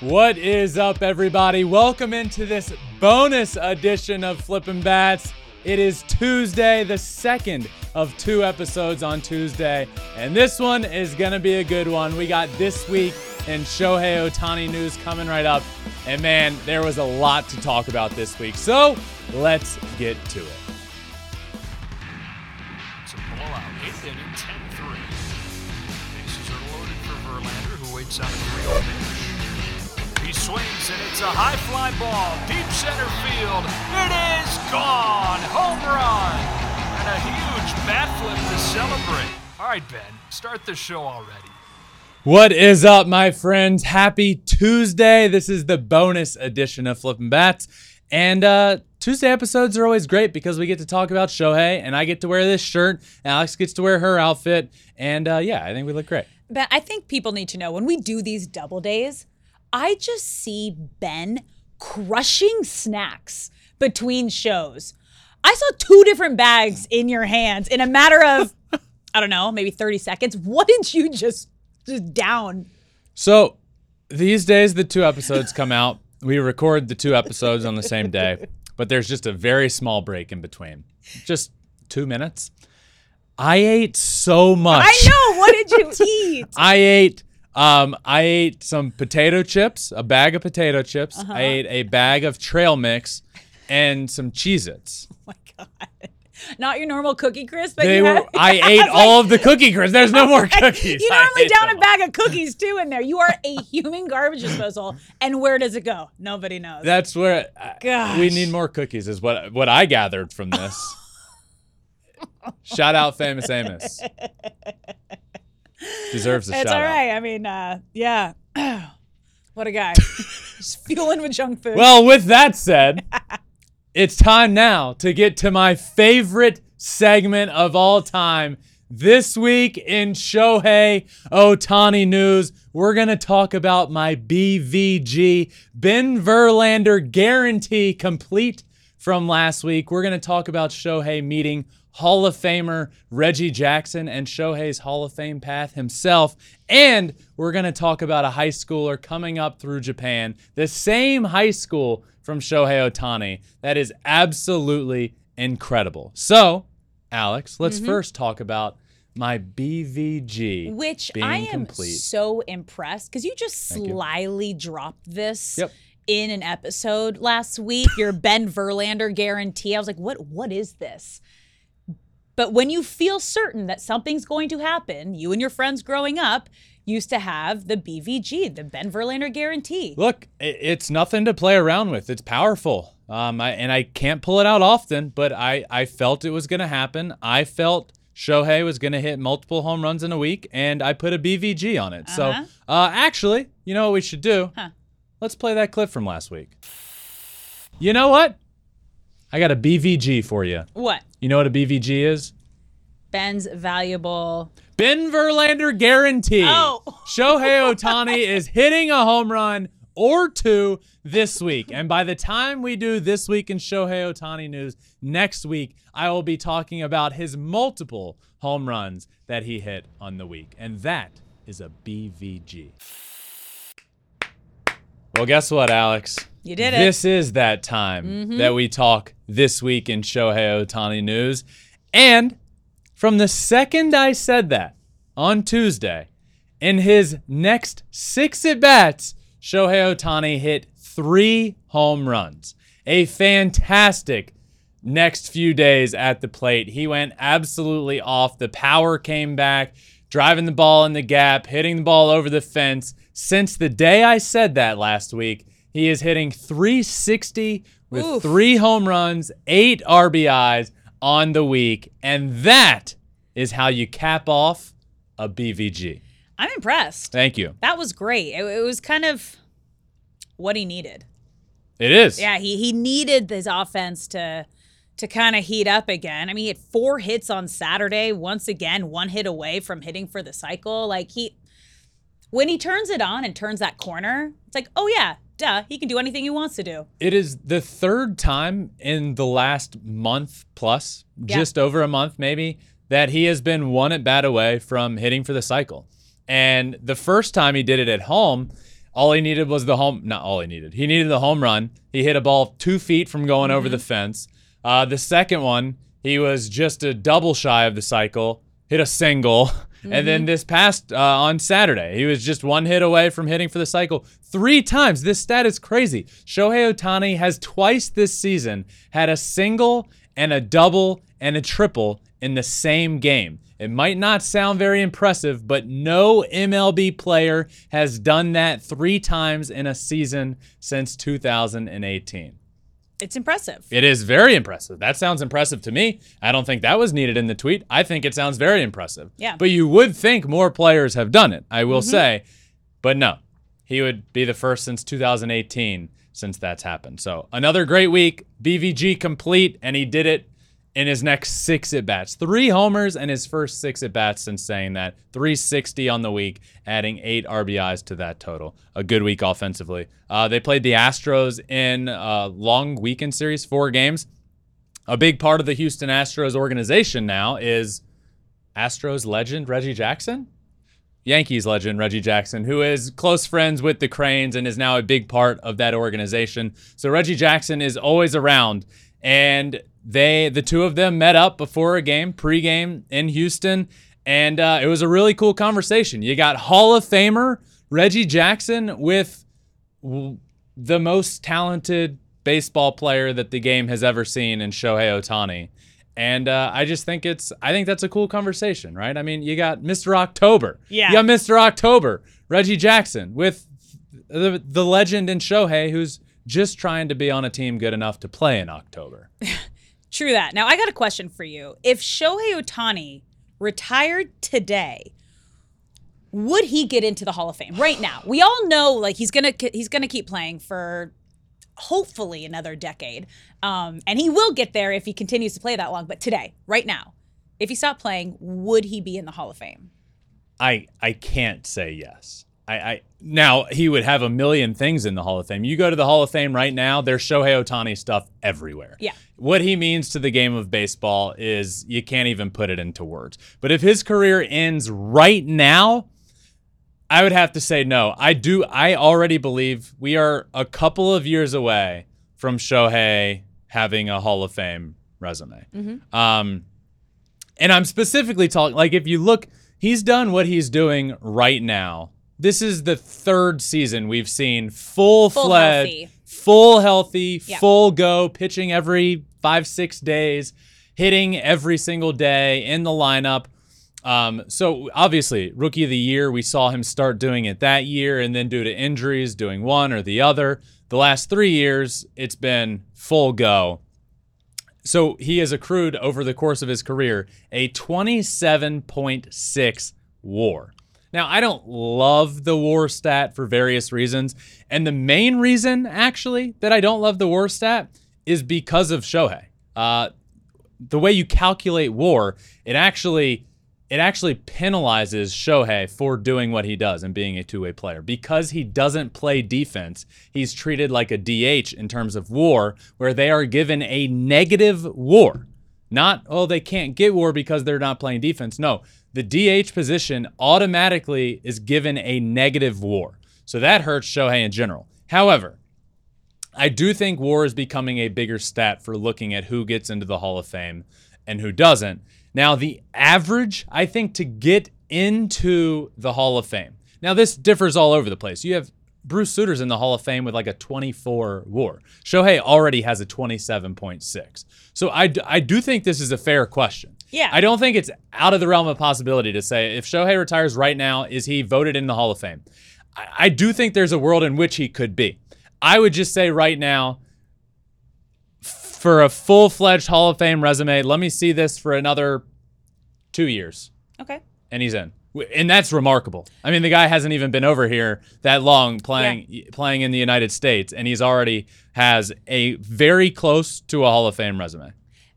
What is up, everybody? Welcome into this bonus edition of Flippin' Bats. It is Tuesday, the second of two episodes on Tuesday, and this one is gonna be a good one. We got this week in Shohei Ohtani news coming right up, and man, there was a lot to talk about this week, so let's get to it. It's a blowout, 8th inning, 10-3. Bases are loaded for Verlander, who waits out of the real pitch. He swings, and it's a high fly ball, deep center field. It is gone! Home run! And a huge bat flip to celebrate. All right, Ben, start the show already. What is up, my friends? Happy Tuesday. This is the bonus edition of Flippin' Bats. And Tuesday episodes are always great because we get to talk about Shohei, and I get to wear this shirt, and Alex gets to wear her outfit. And yeah, I think we look great. Ben, I think people need to know, when we do these double days, I just see Ben crushing snacks between shows. I saw two different bags in your hands in a matter of, I don't know, maybe 30 seconds. What did you just down? So these days the two episodes come out. We record the two episodes on the same day, but there's just a very small break in between. Just 2 minutes. I ate so much. I know. What did you eat? I ate some potato chips, a bag of potato chips. I ate a bag of trail mix and some Cheez-Its. Oh my God. Not your normal Cookie Crisp, but I ate all of the Cookie Crisp. There's no more cookies. You normally down a bag of cookies too in there. You are a human garbage disposal. And where does it go? Nobody knows. That's where we need more cookies is what I gathered from this. Shout out Famous Amos. Deserves a shout out. It's all right. I mean, yeah. What a guy. Just fueling with junk food. Well, with that said, it's time now to get to my favorite segment of all time. This week in Shohei Ohtani news, we're going to talk about my BVG, Ben Verlander guarantee complete from last week. We're going to talk about Shohei meeting Hall of Famer Reggie Jackson and Shohei's Hall of Fame path himself. And we're going to talk about a high schooler coming up through Japan, the same high school from Shohei Ohtani. That is absolutely incredible. So, Alex, let's first talk about my BVG, which being I am complete. So impressed because you just slyly dropped this. Yep. In an episode last week, your Ben Verlander guarantee. I was like, what is this? But when you feel certain that something's going to happen, you and your friends growing up used to have the BVG, the Ben Verlander guarantee. Look, it's nothing to play around with. It's powerful. I can't pull it out often, but I felt it was going to happen. I felt Shohei was going to hit multiple home runs in a week, and I put a BVG on it. So actually, you know what we should do? Let's play that clip from last week. You know what? I got a BVG for you. What? You know what a BVG is? Ben's valuable. Ben Verlander guarantee. Oh. Shohei Ohtani is hitting a home run or two this week. And by the time we do This Week in Shohei Ohtani news, next week I will be talking about his multiple home runs that he hit on the week. And that is a BVG. Well, guess what, Alex? You did it. This is that time that we talk This Week in Shohei Ohtani news. And from the second I said that on Tuesday, in his next 6 at-bats, Shohei Ohtani hit 3 home runs. A fantastic next few days at the plate. He went absolutely off. The power came back, driving the ball in the gap, hitting the ball over the fence. Since the day I said that last week, he is hitting 360 with 3 home runs, 8 RBIs on the week. And that is how you cap off a BVG. I'm impressed. Thank you. That was great. It was kind of what he needed. It is. Yeah, he needed his offense to kind of heat up again. I mean, he had 4 hits on Saturday. Once again, 1 hit away from hitting for the cycle. Like when he turns it on and turns that corner, it's like, oh yeah, duh, he can do anything he wants to do. It is the 3rd time in the last month plus, just over a month maybe, that he has been 1 at bat away from hitting for the cycle. And the first time he did it at home, All he needed was the home, not all he needed. He needed the home run. He hit a ball 2 feet from going over the fence. The second one, he was just a double shy of the cycle, hit a single. And then this past, on Saturday, he was just 1 hit away from hitting for the cycle 3 times. This stat is crazy. Shohei Ohtani has twice this season had a single and a double and a triple in the same game. It might not sound very impressive, but no MLB player has done that 3 times in a season since 2018. It's impressive. It is very impressive. That sounds impressive to me. I don't think that was needed in the tweet. I think it sounds very impressive. Yeah. But you would think more players have done it, I will say. But no, he would be the first since 2018 since that's happened. So another great week. BVG complete, and he did it in his next 6 at-bats. 3 homers and his first 6 at-bats since saying that. 360 on the week, adding 8 RBIs to that total. A good week offensively. They played the Astros in a long weekend series, 4 games. A big part of the Houston Astros organization now is Astros legend Reggie Jackson. Yankees legend Reggie Jackson, who is close friends with the Cranes and is now a big part of that organization. So Reggie Jackson is always around. And the two of them met up before a game, pregame in Houston, and it was a really cool conversation. You got Hall of Famer Reggie Jackson with the most talented baseball player that the game has ever seen in Shohei Ohtani. And I think that's a cool conversation, right? I mean, you got Mr. October. Yeah. You got Mr. October, Reggie Jackson, with the legend in Shohei, who's just trying to be on a team good enough to play in October. True that. Now, I got a question for you. If Shohei Ohtani retired today, would he get into the Hall of Fame right now? We all know, like, he's gonna keep playing for hopefully another decade, and he will get there if he continues to play that long. But today, right now, if he stopped playing, would he be in the Hall of Fame? I can't say yes. Now, he would have a million things in the Hall of Fame. You go to the Hall of Fame right now, there's Shohei Ohtani stuff everywhere. Yeah. What he means to the game of baseball is you can't even put it into words. But if his career ends right now, I would have to say no. I already believe we are a couple of years away from Shohei having a Hall of Fame resume. And I'm specifically talking, like, if you look, he's done what he's doing right now. This is the 3rd season we've seen full-fledged, full healthy, full go, pitching every 5-6 days, hitting every single day in the lineup. So obviously, Rookie of the Year, we saw him start doing it that year, and then due to injuries, doing one or the other. The last 3 years, it's been full go. So he has accrued over the course of his career a 27.6 WAR. Now, I don't love the WAR stat for various reasons. And the main reason, actually, that I don't love the WAR stat is because of Shohei. The way you calculate WAR, it actually penalizes Shohei for doing what he does and being a two-way player. Because he doesn't play defense, he's treated like a DH in terms of WAR, where they are given a negative WAR. Not, oh, they can't get WAR because they're not playing defense. No. The DH position automatically is given a negative WAR. So that hurts Shohei in general. However, I do think WAR is becoming a bigger stat for looking at who gets into the Hall of Fame and who doesn't. Now, the average, I think, to get into the Hall of Fame. Now, this differs all over the place. You have Bruce Suter's in the Hall of Fame with like a 24 WAR. Shohei already has a 27.6. So I do think this is a fair question. Yeah. I don't think it's out of the realm of possibility to say if Shohei retires right now, is he voted in the Hall of Fame? I do think there's a world in which he could be. I would just say right now, for a full-fledged Hall of Fame resume, let me see this for another 2 years. Okay. And he's in. And that's remarkable. I mean, the guy hasn't even been over here that long playing in the United States, and he's already has a very close to a Hall of Fame resume.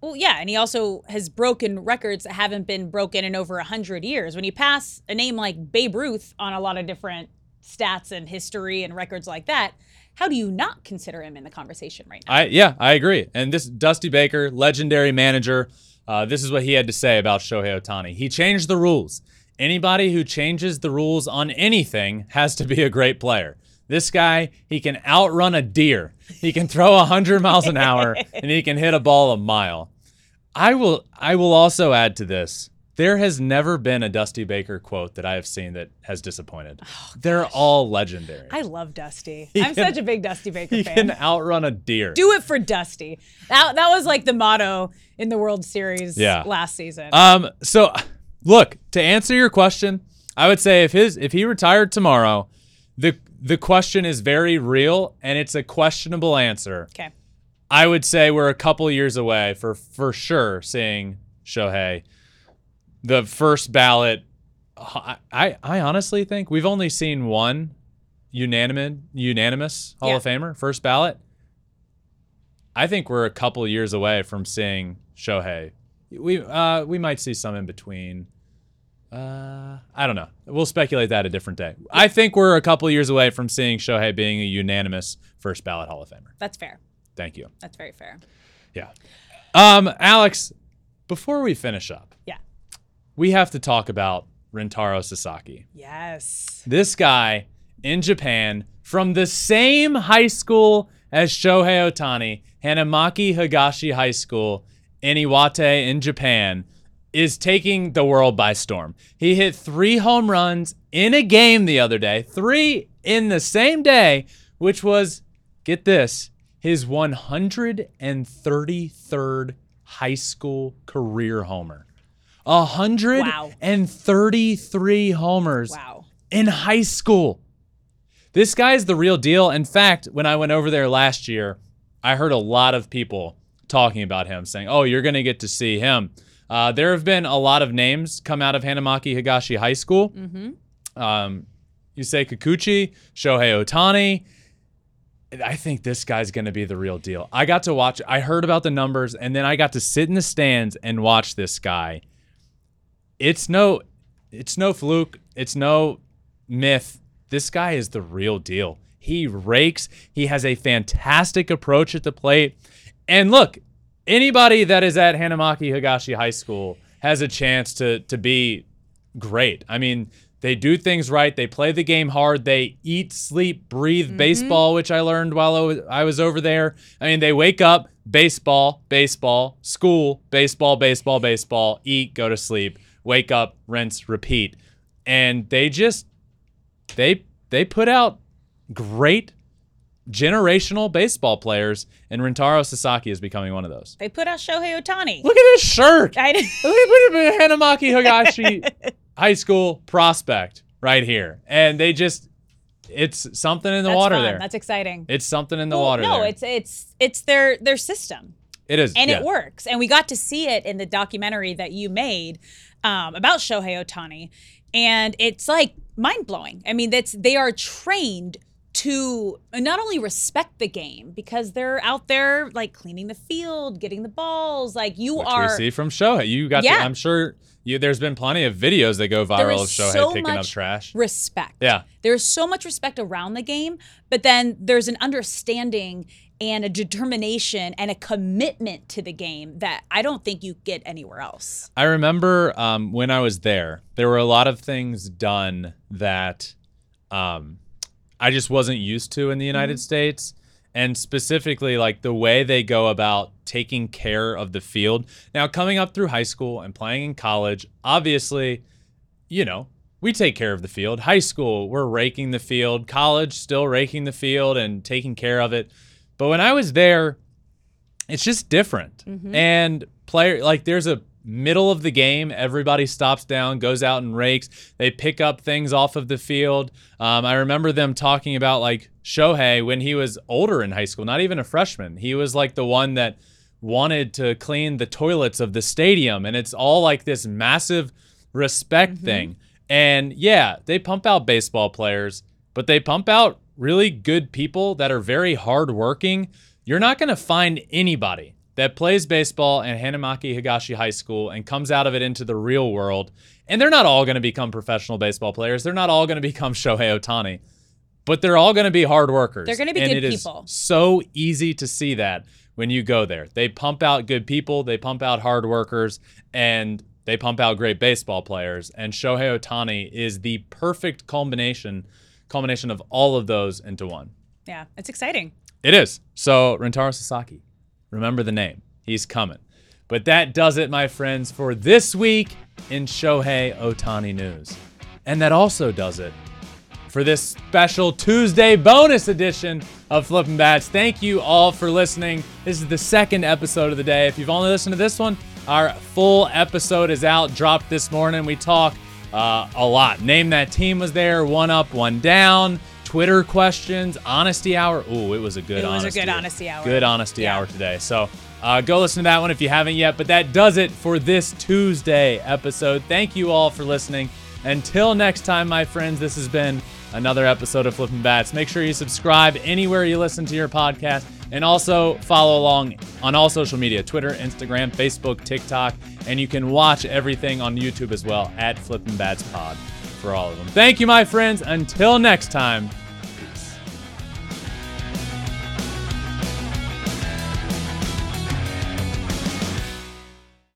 Well, yeah, and he also has broken records that haven't been broken in over 100 years. When you pass a name like Babe Ruth on a lot of different stats and history and records like that, how do you not consider him in the conversation right now? I agree. And this Dusty Baker, legendary manager, this is what he had to say about Shohei Ohtani. He changed the rules. Anybody who changes the rules on anything has to be a great player. This guy, he can outrun a deer. He can throw 100 miles an hour, and he can hit a ball a mile. I will also add to this. There has never been a Dusty Baker quote that I have seen that has disappointed. Oh, they're all legendary. I love Dusty. I'm such a big Dusty Baker fan. He can outrun a deer. Do it for Dusty. That was like the motto in the World Series last season. So, look, to answer your question, I would say if he retired tomorrow, the question is very real and it's a questionable answer. Okay. I would say we're a couple years away for sure seeing Shohei. The first ballot, I honestly think we've only seen one unanimous Hall of Famer, first ballot. I think we're a couple years away from seeing Shohei. We might see some in between. I don't know. We'll speculate that a different day. I think we're a couple years away from seeing Shohei being a unanimous first ballot Hall of Famer. That's fair. Thank you. That's very fair. Yeah. Alex, before we finish up. Yeah. We have to talk about Rintaro Sasaki. Yes. This guy in Japan from the same high school as Shohei Ohtani, Hanamaki Higashi High School in Iwate in Japan, is taking the world by storm. He hit 3 home runs in a game the other day, 3 in the same day, which was, get this, his 133rd high school career homer. 133 homers in high school. This guy's the real deal. In fact, when I went over there last year, I heard a lot of people talking about him, saying, oh, you're going to get to see him. There have been a lot of names come out of Hanamaki Higashi High School. Mm-hmm. You say Kikuchi, Shohei Ohtani. I think this guy's going to be the real deal. I got to watch. I heard about the numbers, and then I got to sit in the stands and watch this guy. It's no fluke. It's no myth. This guy is the real deal. He rakes. He has a fantastic approach at the plate. And look, anybody that is at Hanamaki Higashi High School has a chance to be great. I mean, they do things right. They play the game hard. They eat, sleep, breathe baseball, which I learned while I was over there. I mean, they wake up, baseball, baseball, school, baseball, baseball, baseball, eat, go to sleep. Wake up, rinse, repeat. And they just, they put out great generational baseball players, and Rintaro Sasaki is becoming one of those. They put out Shohei Ohtani. Look at his shirt. Look at Hanamaki Higashi High School prospect right here. And they just, it's something in the water there. That's exciting. It's something in the water there. No, it's their system. It is. And it works. And we got to see it in the documentary that you made about Shohei Ohtani. And it's like mind-blowing. I mean, they are trained to not only respect the game, because they're out there like cleaning the field, getting the balls. Like we see from Shohei. You got to, I'm sure there's been plenty of videos that go viral of Shohei picking up trash. Respect. Yeah. There's so much respect around the game, but then there's an understanding and a determination and a commitment to the game that I don't think you get anywhere else. I remember when I was there were a lot of things done that I just wasn't used to in the United States. And specifically, like the way they go about taking care of the field. Now, coming up through high school and playing in college, obviously, you know, we take care of the field. High school, we're raking the field. College, still raking the field and taking care of it. But when I was there, it's just different. Mm-hmm. And there's a middle of the game. Everybody stops down, goes out and rakes. They pick up things off of the field. I remember them talking about like Shohei when he was older in high school, not even a freshman. He was like the one that wanted to clean the toilets of the stadium. And it's all like this massive respect thing. And yeah, they pump out baseball players, but they pump out really good people that are very hardworking. You're not going to find anybody that plays baseball at Hanamaki Higashi High School and comes out of it into the real world. And they're not all going to become professional baseball players. They're not all going to become Shohei Ohtani, but they're all going to be hard workers. They're going to be good people. It is so easy to see that when you go there. They pump out good people, they pump out hard workers, and they pump out great baseball players. And Shohei Ohtani is the perfect culmination culmination of all of those into one. Yeah, it's exciting. It is. So Rintaro Sasaki, remember the name. He's coming. But that does it, my friends, for this week in Shohei Ohtani news. And that also does it for this special Tuesday bonus edition of Flippin' Bats. Thank you all for listening. This is the second episode of the day. If you've only listened to this one, our full episode is out, dropped this morning. We talk a lot. Name That Team was there, one up, one down, Twitter questions, honesty hour. Ooh, it was a good honesty hour. It was a good honesty hour. Good honesty hour today. So go listen to that one if you haven't yet. But that does it for this Tuesday episode. Thank you all for listening. Until next time, my friends, this has been another episode of Flippin' Bats. Make sure you subscribe anywhere you listen to your podcast. And also follow along on all social media, Twitter, Instagram, Facebook, TikTok. And you can watch everything on YouTube as well at Flippin' Bats Pod for all of them. Thank you, my friends. Until next time.